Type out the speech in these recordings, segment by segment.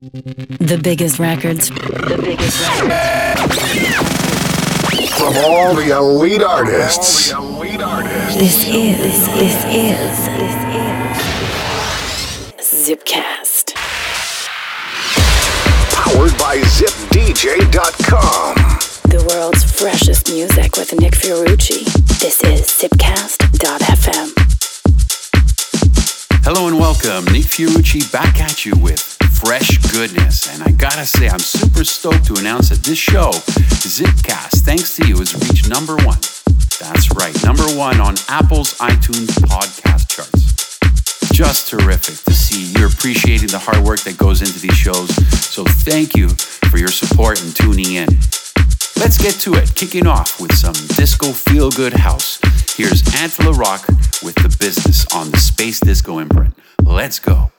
The biggest records. The biggest records. From all the elite artists. This is Zipcast. Powered by ZipDJ.com. The world's freshest music with Nick Fiorucci. This is Zipcast.fm. Hello and welcome. Nick Fiorucci back at you with fresh goodness, and I gotta say, I'm super stoked to announce that this show, Zipcast, thanks to you, has reached number one. That's right, number one on Apple's iTunes podcast charts. Just terrific to see you're appreciating the hard work that goes into these shows, so thank you for your support and tuning in. Let's get to it, kicking off with some disco feel-good house. Here's Ant LaRock with The Business on the Space Disco imprint. Let's go.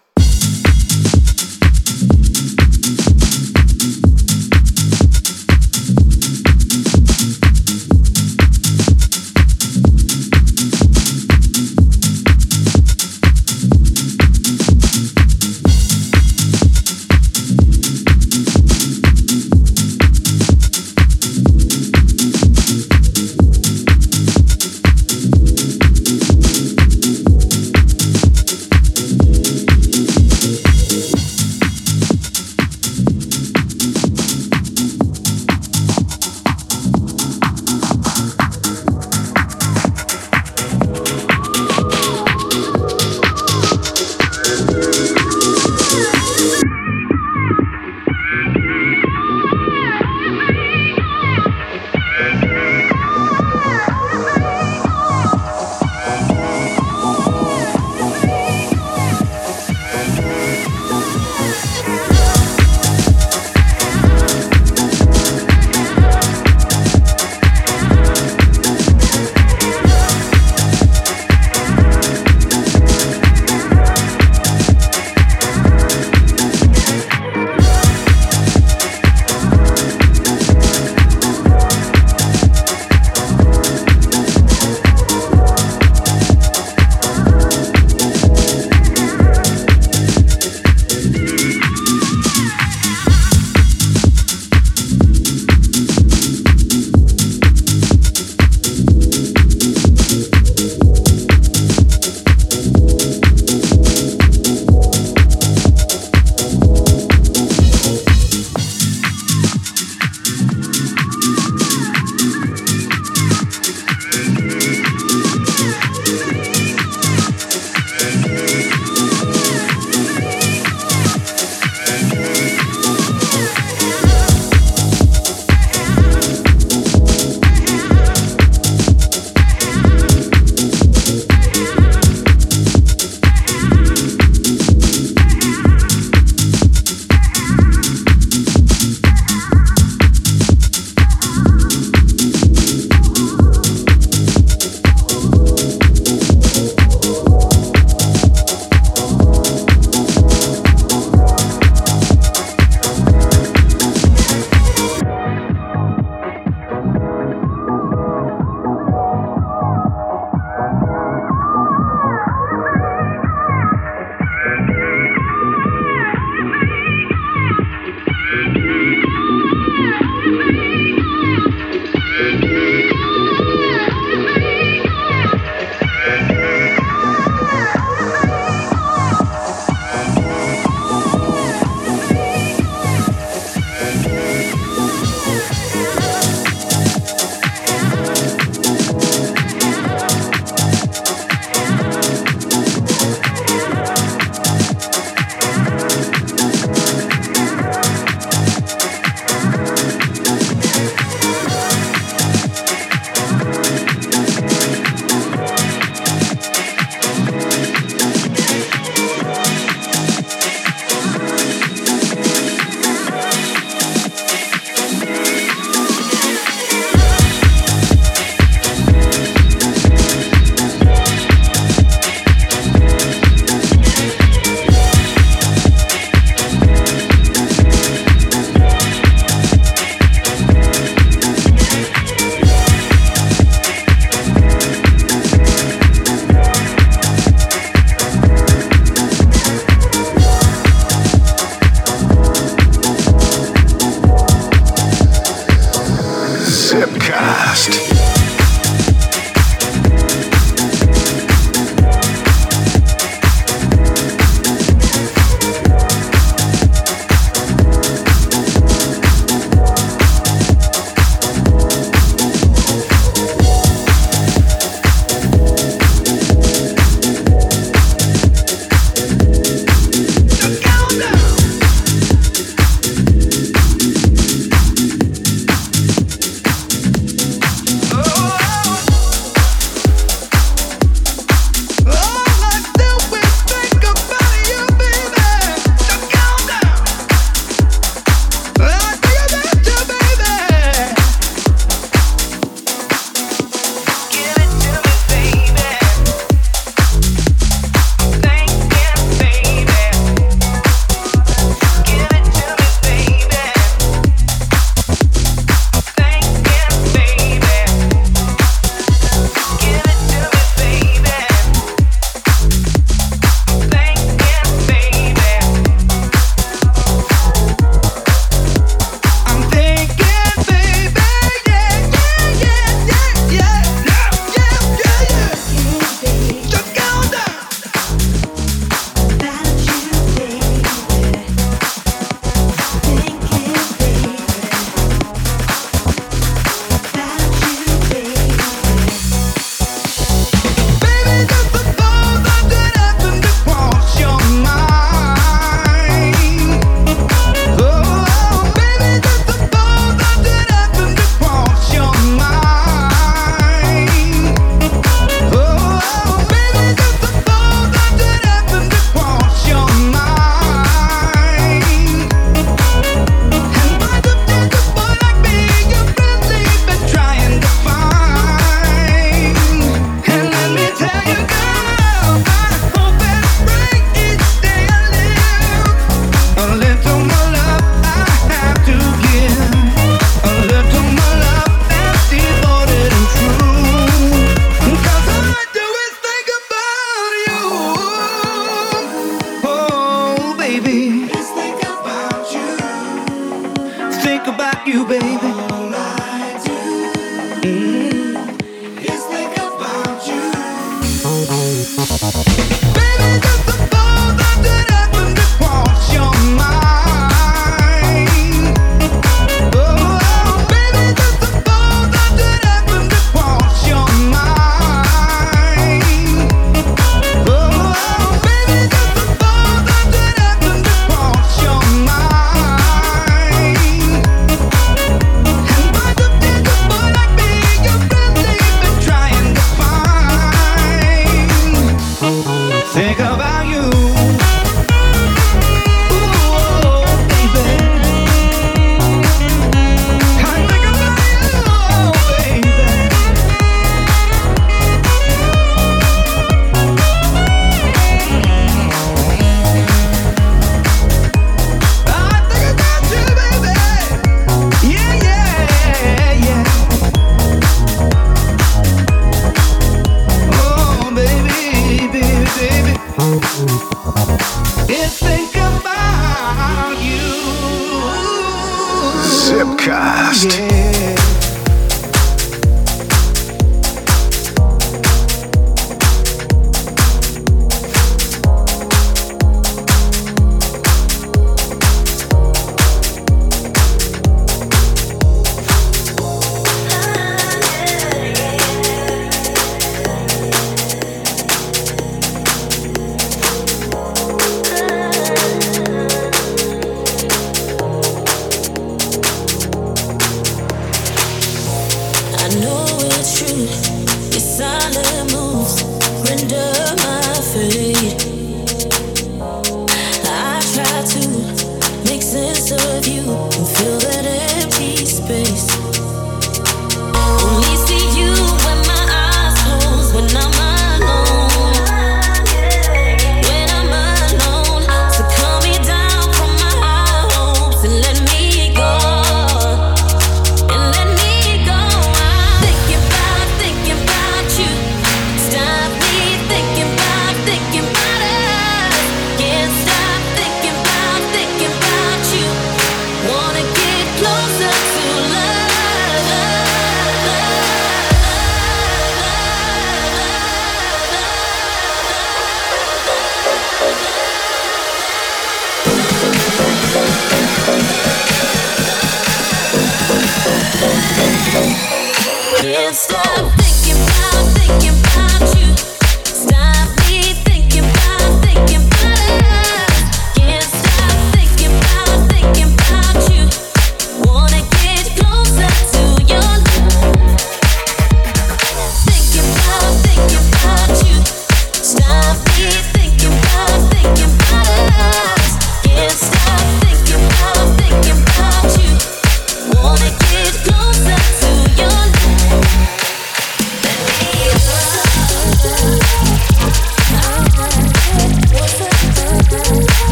you, baby. All I do is think about you. Baby, just the thought that it happened to cross your mind.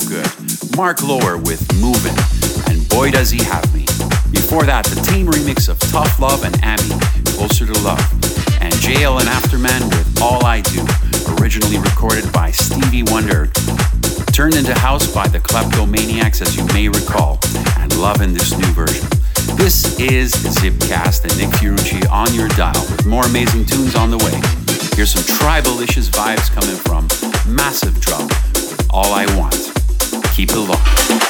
so good. Mark Lower with Movin', and boy does he have me. Before that, the team remix of Tough Love and Abby, Closer to Love, and JL and Afterman with All I Do, originally recorded by Stevie Wonder, turned into house by the Kleptomaniacs, as you may recall, and loving this new version. This is Zipcast and Nick Fiorucci on your dial with more amazing tunes on the way. Here's some tribalicious vibes coming from Massive Drum with All I Want. Keep it locked.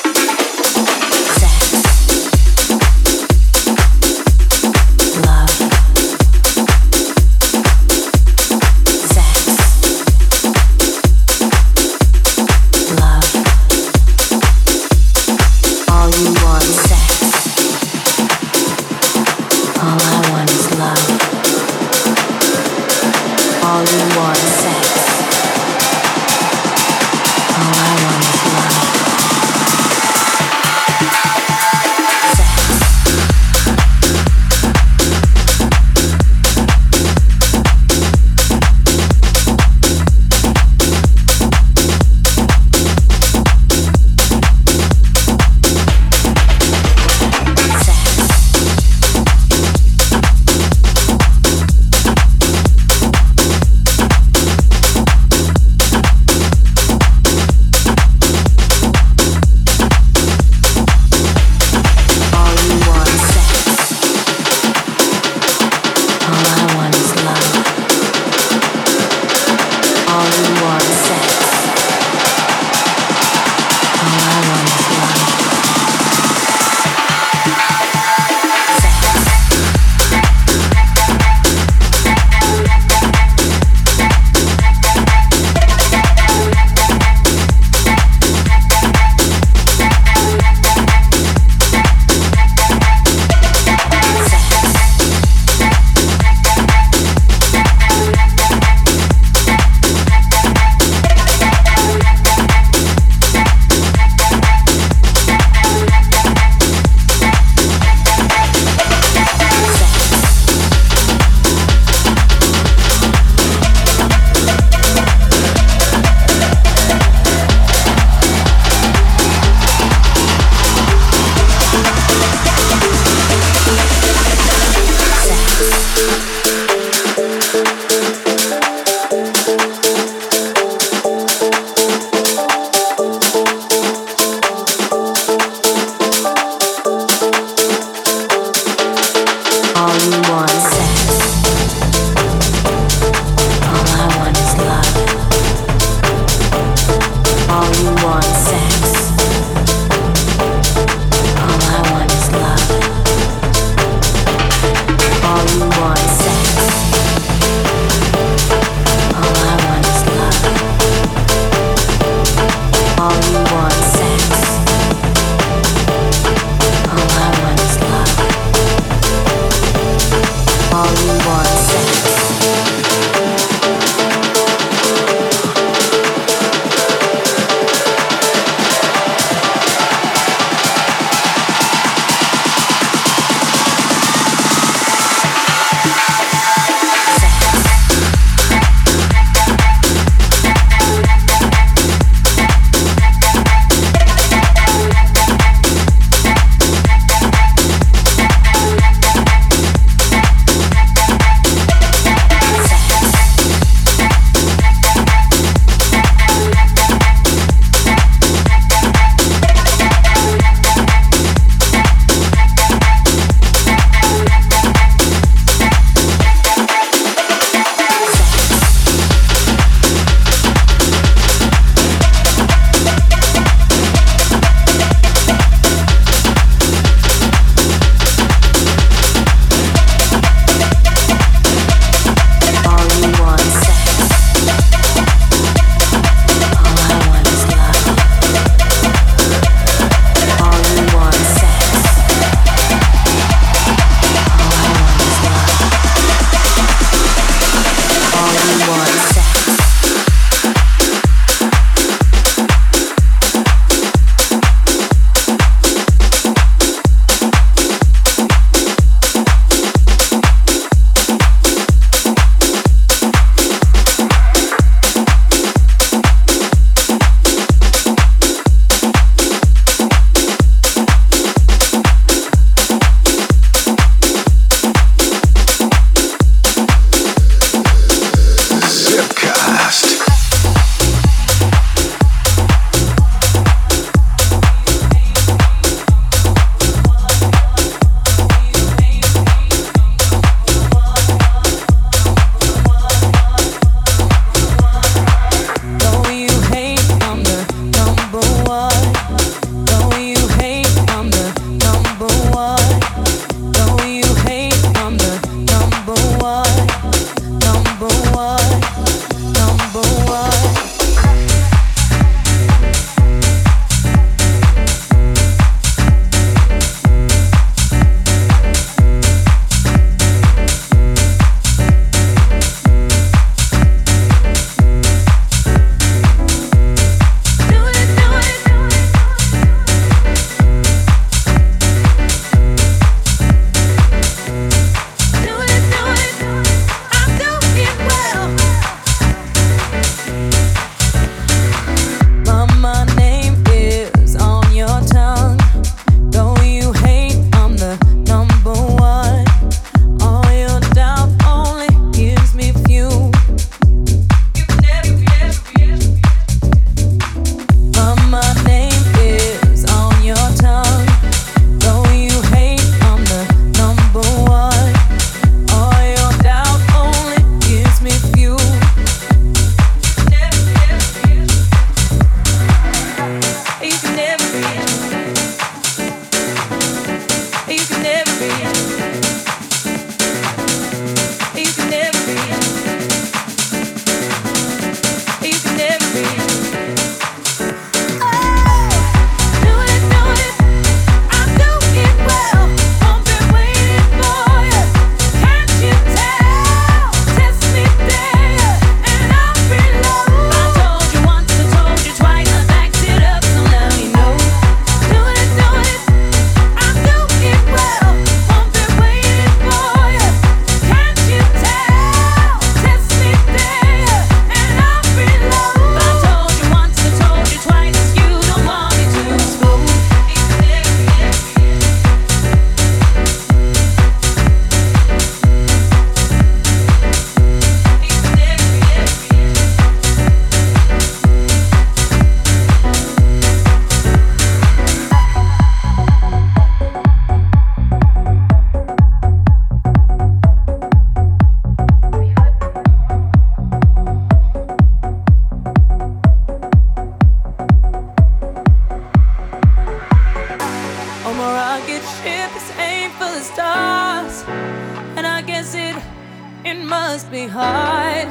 it must be hard.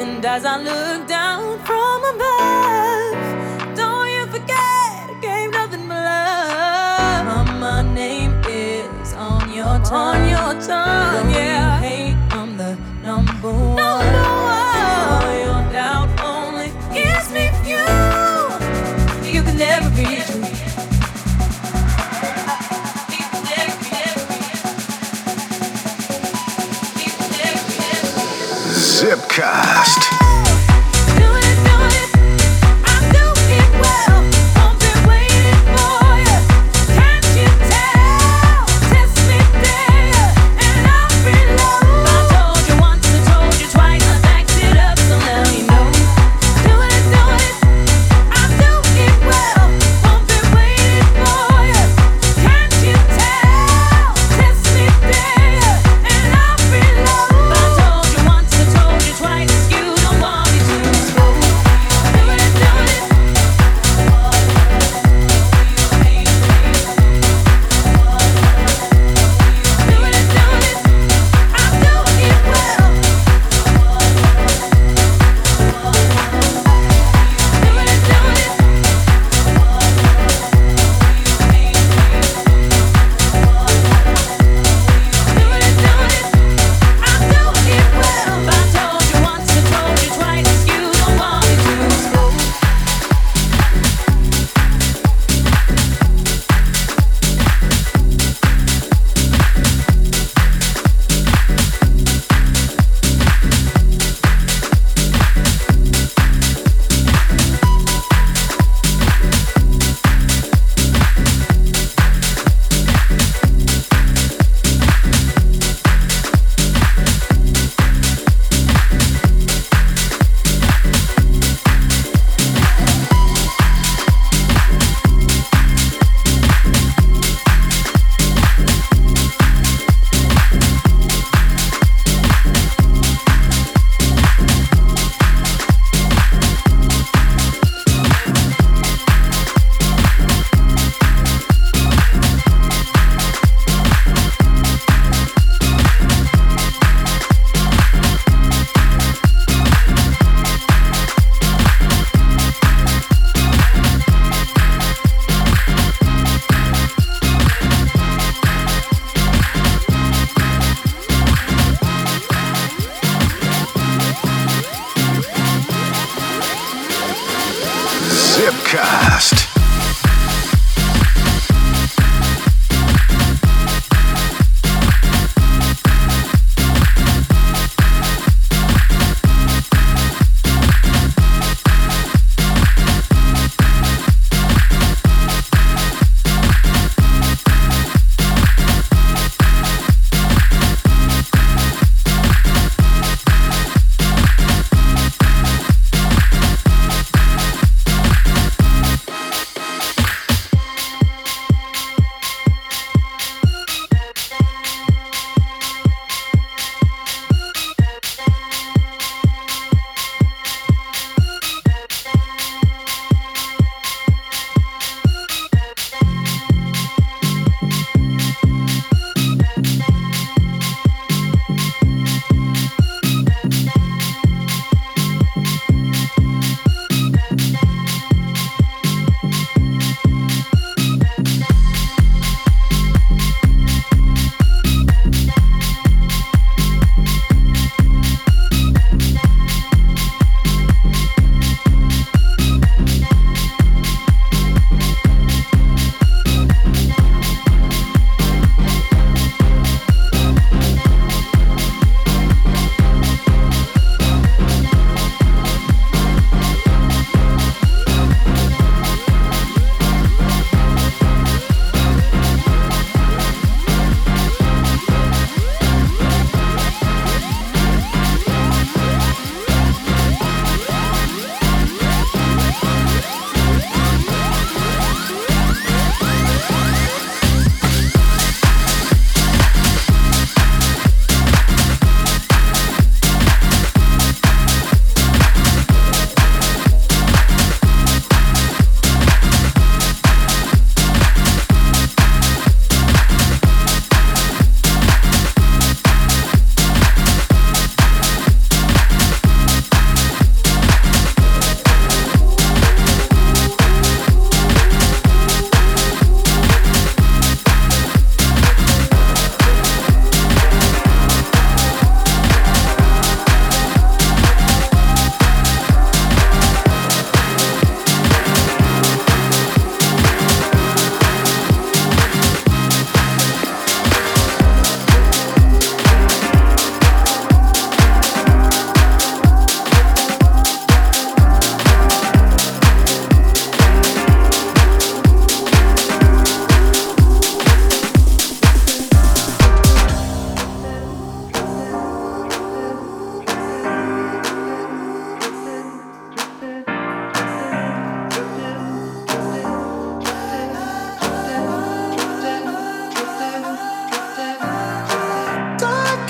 And as I look down from above, don't you forget I gave nothing but love. My name is on your tongue, on your tongue. Don't yeah. you hate, I'm the number one. All your doubt only gives me fuel. You can never be true. Zipcast.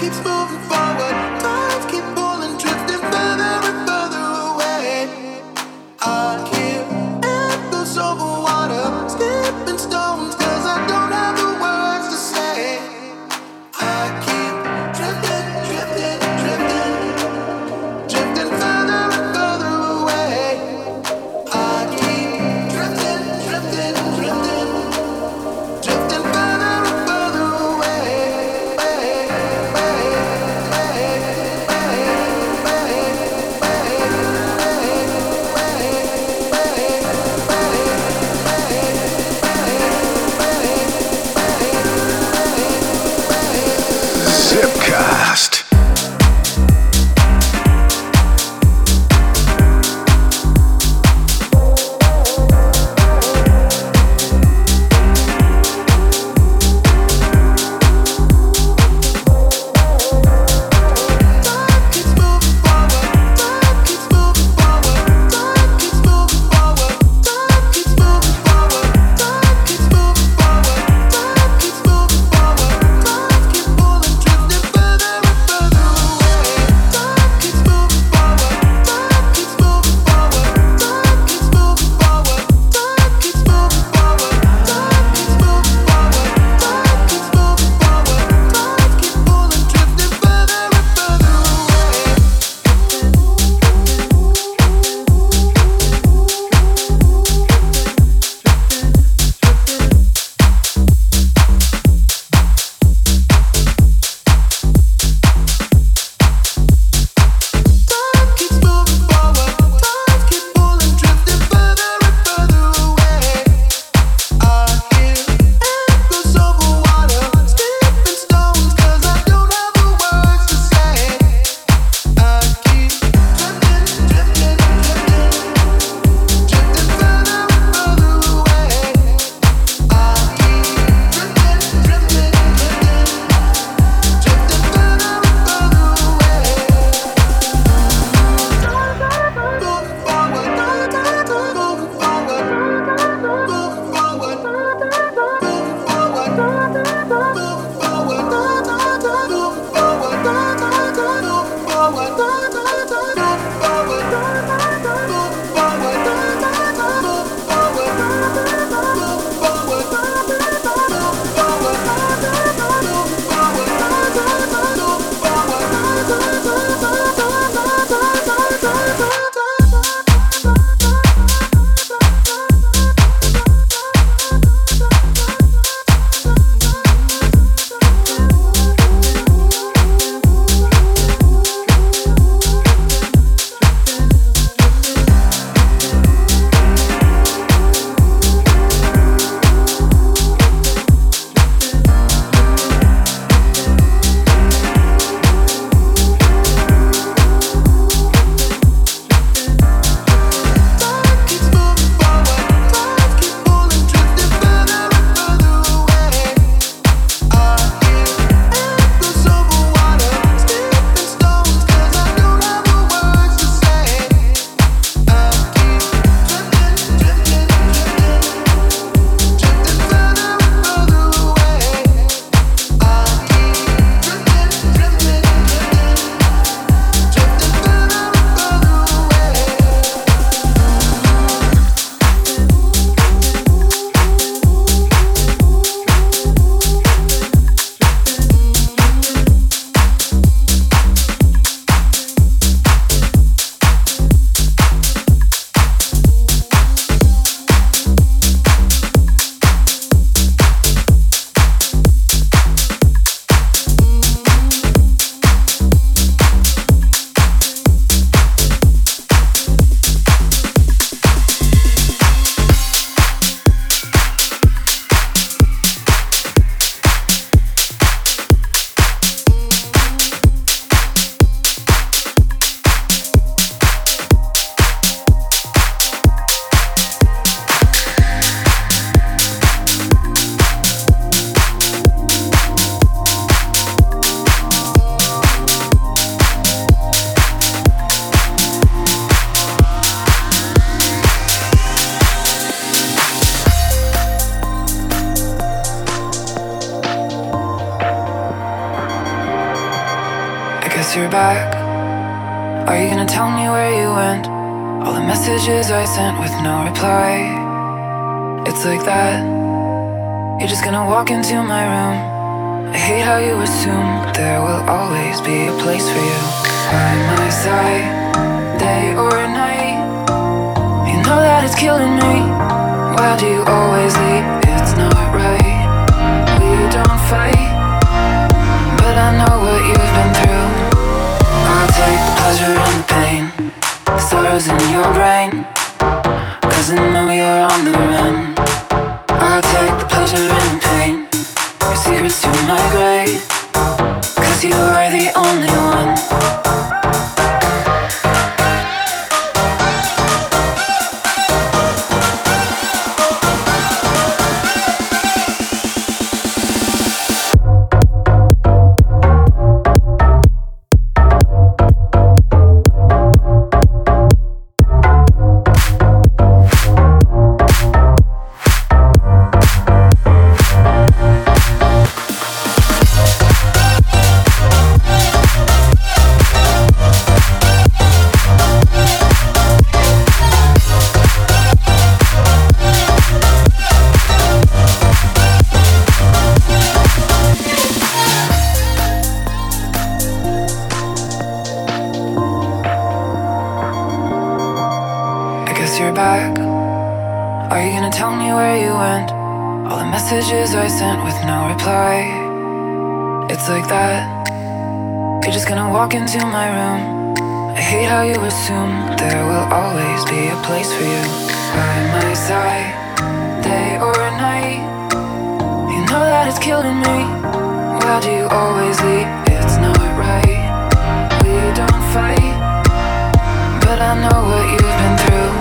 keeps moving forward. Times keep pulling, drifting further and further away. I hear echoes over water, skipping stones, cause I don't have the words to say. I keep drifting, drifting, drifting, drifting further and further away. I keep drifting, drifting, drifting, drifting further. Hey, hey, hey. 'cause you're back. Are you gonna tell me where you went? All the messages I sent with no reply. It's like that. You're just gonna walk into my room. I hate how you assume there will always be a place for you by my side, day or night. You know that it's killing me. Why do you always leave? It's not right. We don't fight, but I know what you've been through. I'll take the pleasure and the pain, the sorrows in your brain, 'cause I know you're on the run. I'll take the pleasure and the pain, your secrets to my grave, 'cause you are the only one. Into my room, I hate how you assume there will always be a place for you by my side, day or night. You know that it's killing me. Why do you always leave? It's not right. We don't fight, but I know what you've been through.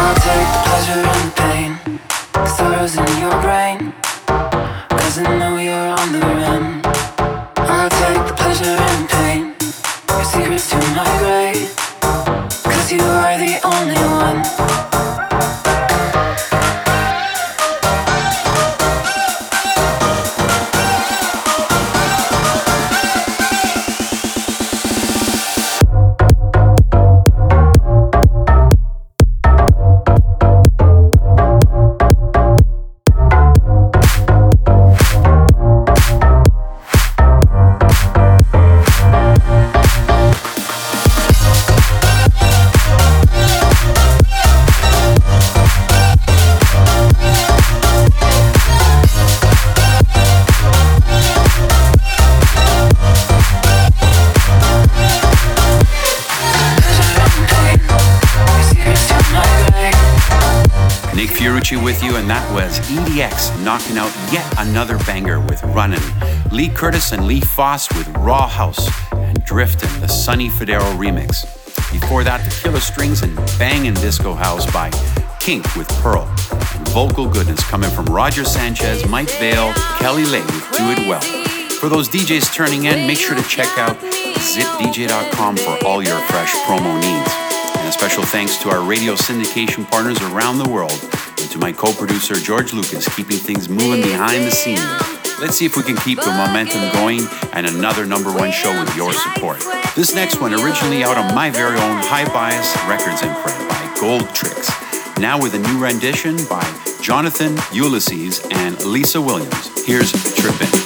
I'll take the pleasure and the pain, the sorrows in your brain, 'cause I know you're on the run. I'll take the pleasure and pain, your secrets to my grave, 'cause you are the only one. With you, and that was EDX knocking out yet another banger with Runnin'. Lee Curtis and Lee Foss with Raw House, and Driftin', the Sonny Federo remix. Before that, the killer strings and bangin' disco house by Kink with Pearl. And vocal goodness coming from Roger Sanchez, Mike Vale, Kelly Lane with Do It Well. For those DJs turning in, make sure to check out ZipDJ.com for all your fresh promo needs. And a special thanks to our radio syndication partners around the world, and to my co-producer George Lucas, keeping things moving behind the scenes. Let's see if we can keep the momentum going and another number 1 show with your support. This next one, originally out on my very own High Bias Records imprint by Gold Tricks, now with a new rendition by Jonathan Ulysses and Lisa Williams. Here's Trippin'.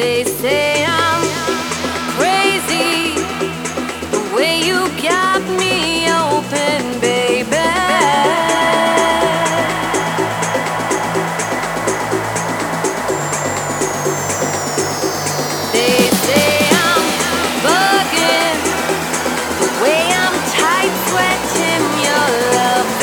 They say I'm crazy, the way you got me open, baby. They say I'm bugging, the way I'm tight sweating your loving.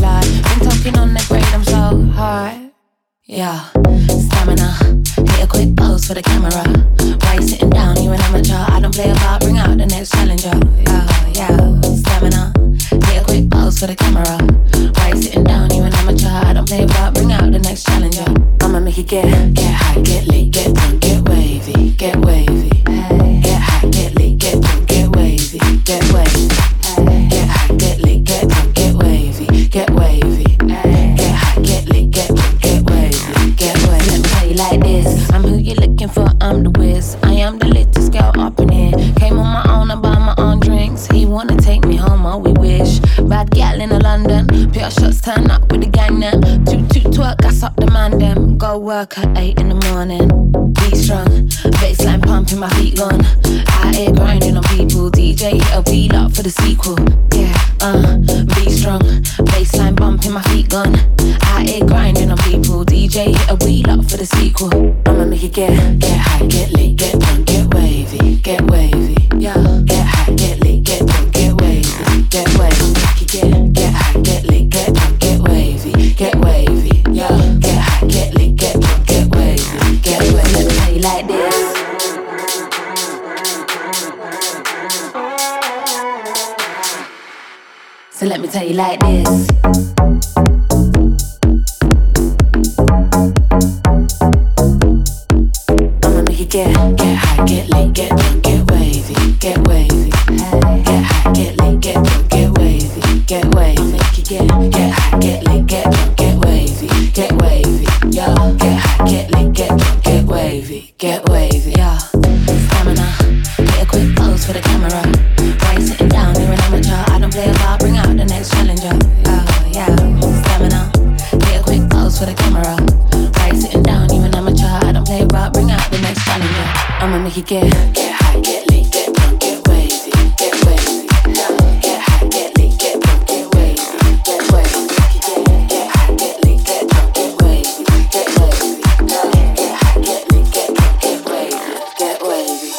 lie. Been talking on the grade, I'm so high. Yeah, stamina. Hit a quick pose for the camera. Why you sitting down, you an amateur? I don't play a part, bring out the next challenger. Yeah, yeah, stamina. Hit a quick pose for the camera. Why you sitting down, you an amateur? I don't play a part, bring out the next challenger. I'ma make it get high, get lit, get drunk, get wavy, get wavy. Get high, get lit, get drunk, get wavy, get wavy. Get high, get lit, get drunk, get wavy, get wavy. Get high, get lit, get drunk, get wavy, get wavy. Let me tell you like this, I'm who you're looking for, I'm the whiz. I am the littest girl up in here. Came on my own, I buy my own drinks. He wanna take me home, oh we wish. Bad gal in London, pure shots turn up with the gang now. Toot twerk, I suck the man them. Go work at 8 in the morning. Beat strong, baseline pumping, my feet gone. Out here grinding on people, DJ hit a beat up for the sequel. Yeah, beat strong, baseline bumping, my feet gone. Out here grinding on people, DJ hit a beat up for the sequel. I'ma make it get high, get lit, get drunk, get wavy, get wavy. Yeah, get high, get lit, get drunk, get wavy, get wavy. Get high, get lit, get drunk, get wavy, get wavy. Yeah, get high, get lit, get drunk, get wavy, get wavy. Let me tell you like this. So let me tell you like this. Get high, get lit, get drunk, get wavy, get wavy. Get high, get lit, get drunk, get wavy, get wavy. I'll make you get high, get lit, get drunk, get wavy, get wavy. Yo, get high, get lit, get drunk, get wavy, get wavy. Yo, stamina, get a quick pose for the camera. Why you sitting down, you're an amateur. I don't play a part, bring out the next challenger. Oh yeah, stamina, get a quick pose for the camera. Why you sitting down, you're an amateur. I don't play a part, bring out the next challenger. I'ma make it get high, get lit, get drunk, get wavy, get wavy. Get high, get lit, get drunk, get wavy, get wavy. Get high, get lit, get drunk, get wavy, get wavy. Get high, get lit, get drunk, get wavy, get wavy.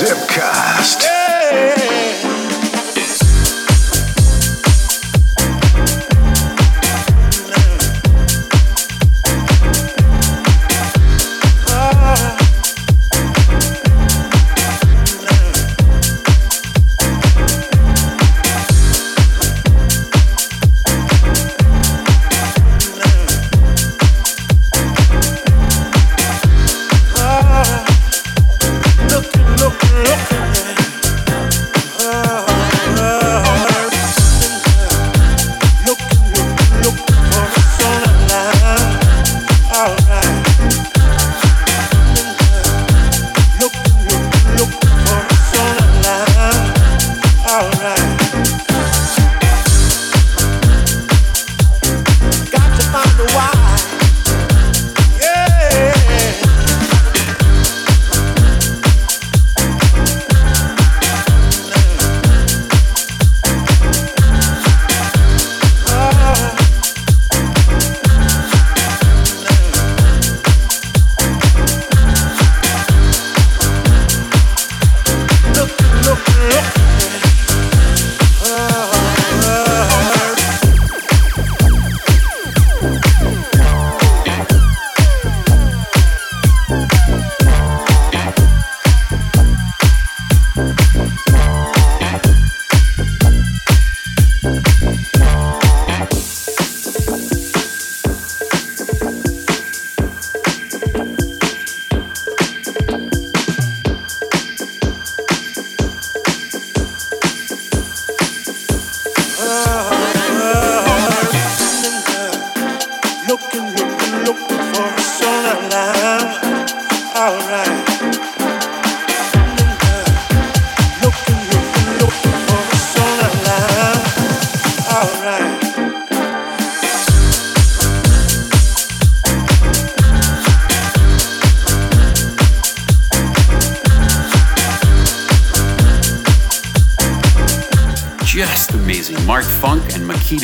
Zipcast.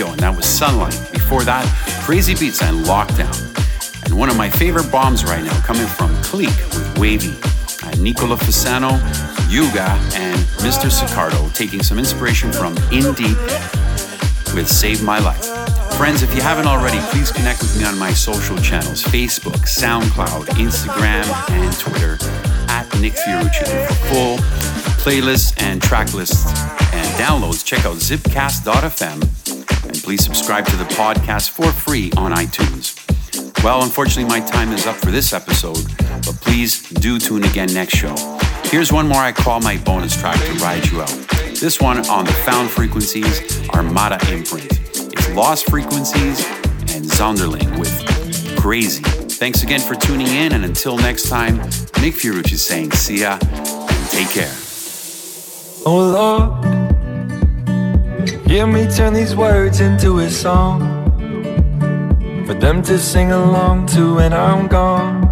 And that was Sunlight. Before that, Crazy Beats and Lockdown. And one of my favorite bombs right now coming from Clique with Wavy. Nicola Fasano, Yuga, and Mr. Sicardo taking some inspiration from In Deep with Save My Life. Friends, if you haven't already, please connect with me on my social channels, Facebook, SoundCloud, Instagram, and Twitter, at Nick Fiorucci. For full playlists and track lists and downloads, check out zipcast.fm. Please subscribe to the podcast for free on iTunes. Well, unfortunately, my time is up for this episode, but please do tune again next show. Here's one more I call my bonus track to ride you out. This one on the Found Frequencies Armada imprint. It's Lost Frequencies and Zonderling with Crazy. Thanks again for tuning in, and until next time, Nick Fiorucci is saying see ya and take care. Oh, Lord. Hear me turn these words into a song for them to sing along to when I'm gone,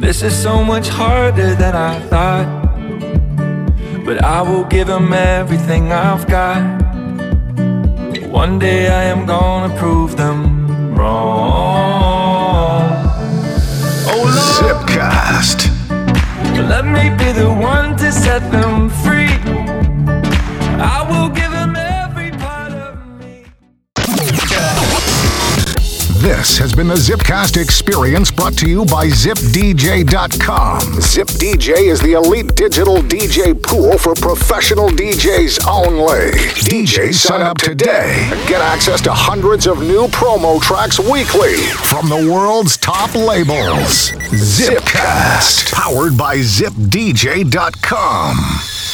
This is so much harder than I thought, but I will give him everything I've got. One day I am gonna prove them wrong. Oh Lord, Zipcast, let me be the one to set them free. I will give him every part of me. This This has been the Zipcast experience brought to you by ZipDJ.com. ZipDJ is the elite digital DJ pool for professional DJs only. DJs sign up today and get access to hundreds of new promo tracks weekly from the world's top labels. Zipcast, powered by ZipDJ.com.